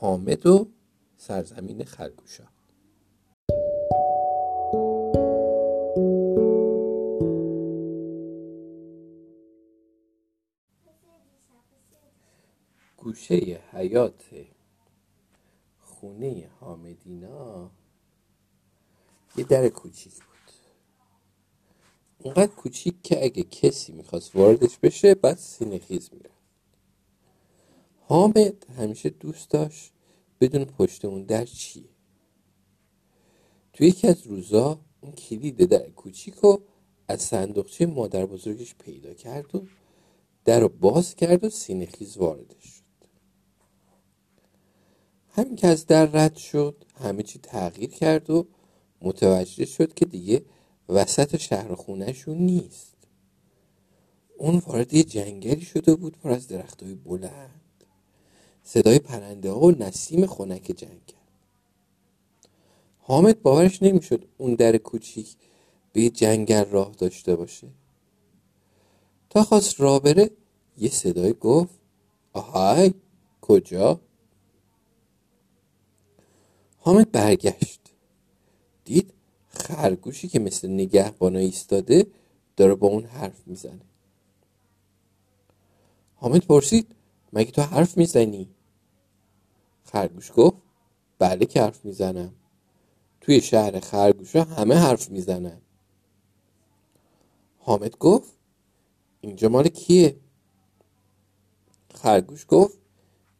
حامد و سرزمین خرگوشان. گوشه حیات خونه حامدینا یه در کوچیک بود، اونقدر کوچیک که اگه کسی میخواست واردش بشه بعد سینه خیز میره. حامد همیشه دوست داشت بدون پشت اون در چیه. توی یکی از روزا اون کلید در کوچیک رو از صندوقچه مادر بزرگش پیدا کرد و در رو باز کرد و سینه خیز واردش شد. همین که از در رد شد همه چی تغییر کرد و متوجه شد که دیگه وسط شهر خونه‌شون نیست. اون وارد یه جنگلی شده بود پر از درخت‌های بلند، صدای پرنده‌ها و نسیم خنک جنگل. حامد باورش نمی‌شد اون در کوچیک به یه جنگل راه داشته باشه. تا خواست راه بره یه صدای گفت آهای کجا؟ حامد برگشت، دید خرگوشی که مثل نگهبان ایستاده داره با اون حرف میزنه. حامد پرسید مگه تو حرف میزنی؟ خرگوش گفت بله که حرف میزنم، توی شهر خرگوشا همه حرف میزنن. حامد گفت اینجا مال کیه؟ خرگوش گفت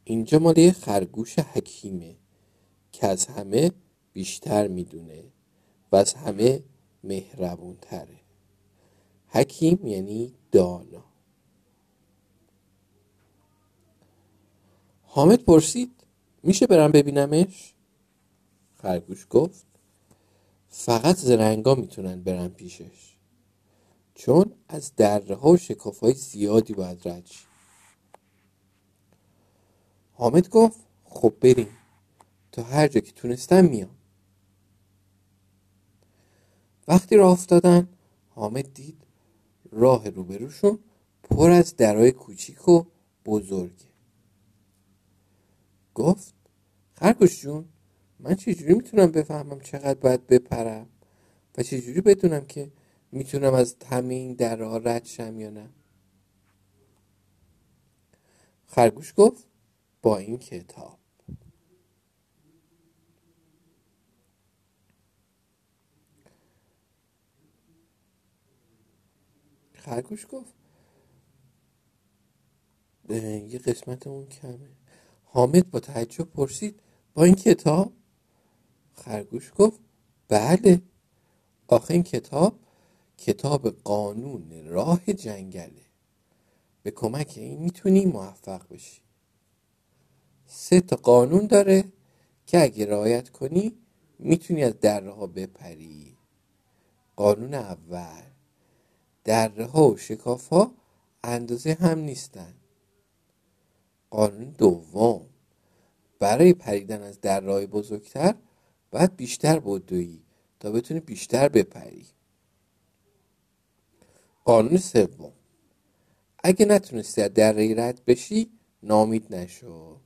اینجا مال یه خرگوش حکیمه که از همه بیشتر میدونه و از همه مهربون تره. حکیم یعنی دانا. حامد پرسید میشه برم ببینمش؟ خرگوش گفت فقط زرنگا میتونن برن پیشش، چون از دره‌ها و شکاف‌های زیادی باید رد شی. حامد گفت خب بریم، تا هر جا که تونستم میام. وقتی راه افتادن حامد دید راه روبروشون پر از درهای کوچیک و بزرگه. گفت خرگوش جون من چجوری میتونم بفهمم چقدر باید بپرم و چجوری بدونم که میتونم از همه این درها رد شم یا نه؟ خرگوش گفت با این کتاب. خرگوش گفت یه قسمت اون کمه. حامد با تعجب پرسید با این کتاب؟ خرگوش گفت بله، آخه این کتاب قانون راه جنگله، به کمک این میتونی موفق بشی. 3 تا قانون داره که اگه رعایت کنی میتونی از دره‌ها بپری. قانون اول، دره‌ها و شکاف‌ها اندازه هم نیستن. قانون دوم، برای پریدن از دره‌های بزرگتر باید بیشتر بدوی تا بتونی بیشتر بپری. قانون سوم، اگه نتونستی از دره‌ای رد بشی ناامید نشو،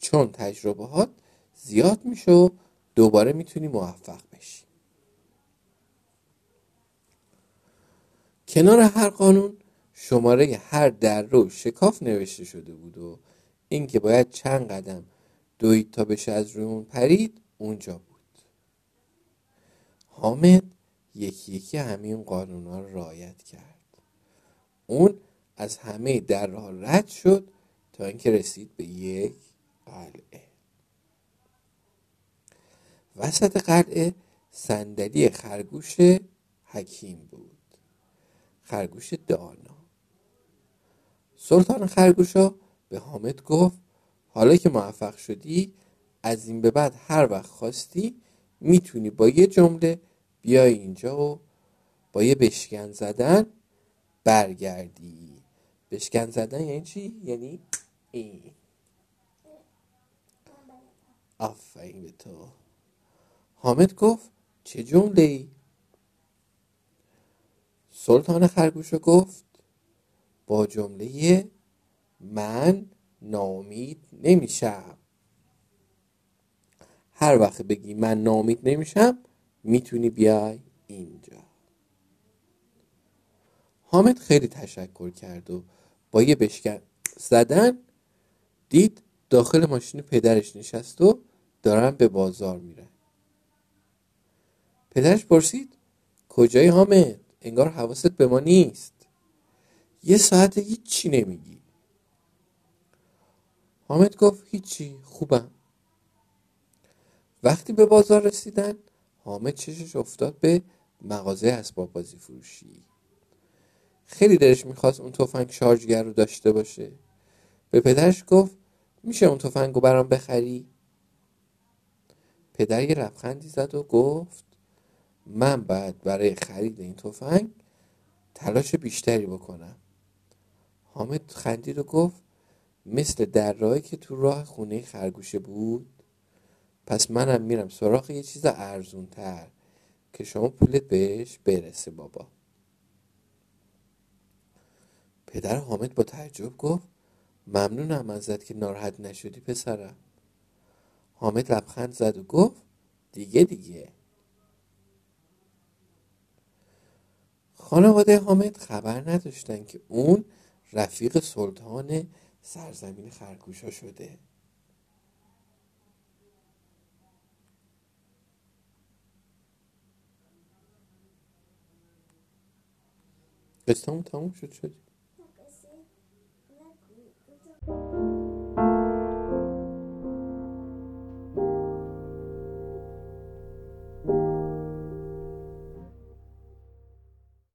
چون تجربهات زیاد میشه و دوباره میتونی موفق بشی. کنار هر قانون شماره هر دره و شکاف نوشته شده بود و اینکه باید چند قدم دوید تا بشه از روی اون پرید اونجا بود. حامد یکی یکی همه این قانونا رو رعایت کرد. اون از همه درها رد شد تا اینکه رسید به یک قلعه. وسط قلعه صندلی خرگوش حکیم بود، خرگوش دانا. سلطان خرگوشا به حامد گفت حالا که موفق شدی از این به بعد هر وقت خواستی میتونی با یه جمله بیای اینجا و با یه بشکن زدن برگردی. بشکن زدن یعنی چی؟ یعنی این. آفرین به تو. حامد گفت چه جمله ای؟ سلطان خرگوش گفت با جمله من ناامید نمیشم. هر وقت بگی من ناامید نمیشم میتونی بیای اینجا. حامد خیلی تشکر کرد و با یه بشکن زدن دید داخل ماشین پدرش نشست و دارن به بازار میرن. پدرش پرسید کجایی حامد؟ انگار حواست به ما نیست. یه ساعته هیچی نمیگی. حامد گفت هیچی، خوبم. وقتی به بازار رسیدن حامد چشش افتاد به مغازه اسباب بازی فروشی. خیلی دلش میخواست اون تفنگ شارژگر رو داشته باشه. به پدرش گفت میشه اون تفنگ رو برام بخری؟ پدر یه لبخندی زد و گفت من باید برای خرید این تفنگ تلاش بیشتری بکنم. حامد خندید و گفت مثل درهایی که تو راه خونه خرگوشه بود. پس منم میرم سراغ یه چیز ارزون تر که شما پولت بهش برسه بابا. پدر حامد با تعجب گفت ممنونم ازت که ناراحت نشدی پسرم. حامد لبخند زد و گفت دیگه. خانواده حامد خبر نداشتن که اون رفیق سلطان سرزمین خرگوشا شده. قصه هم تموم شد.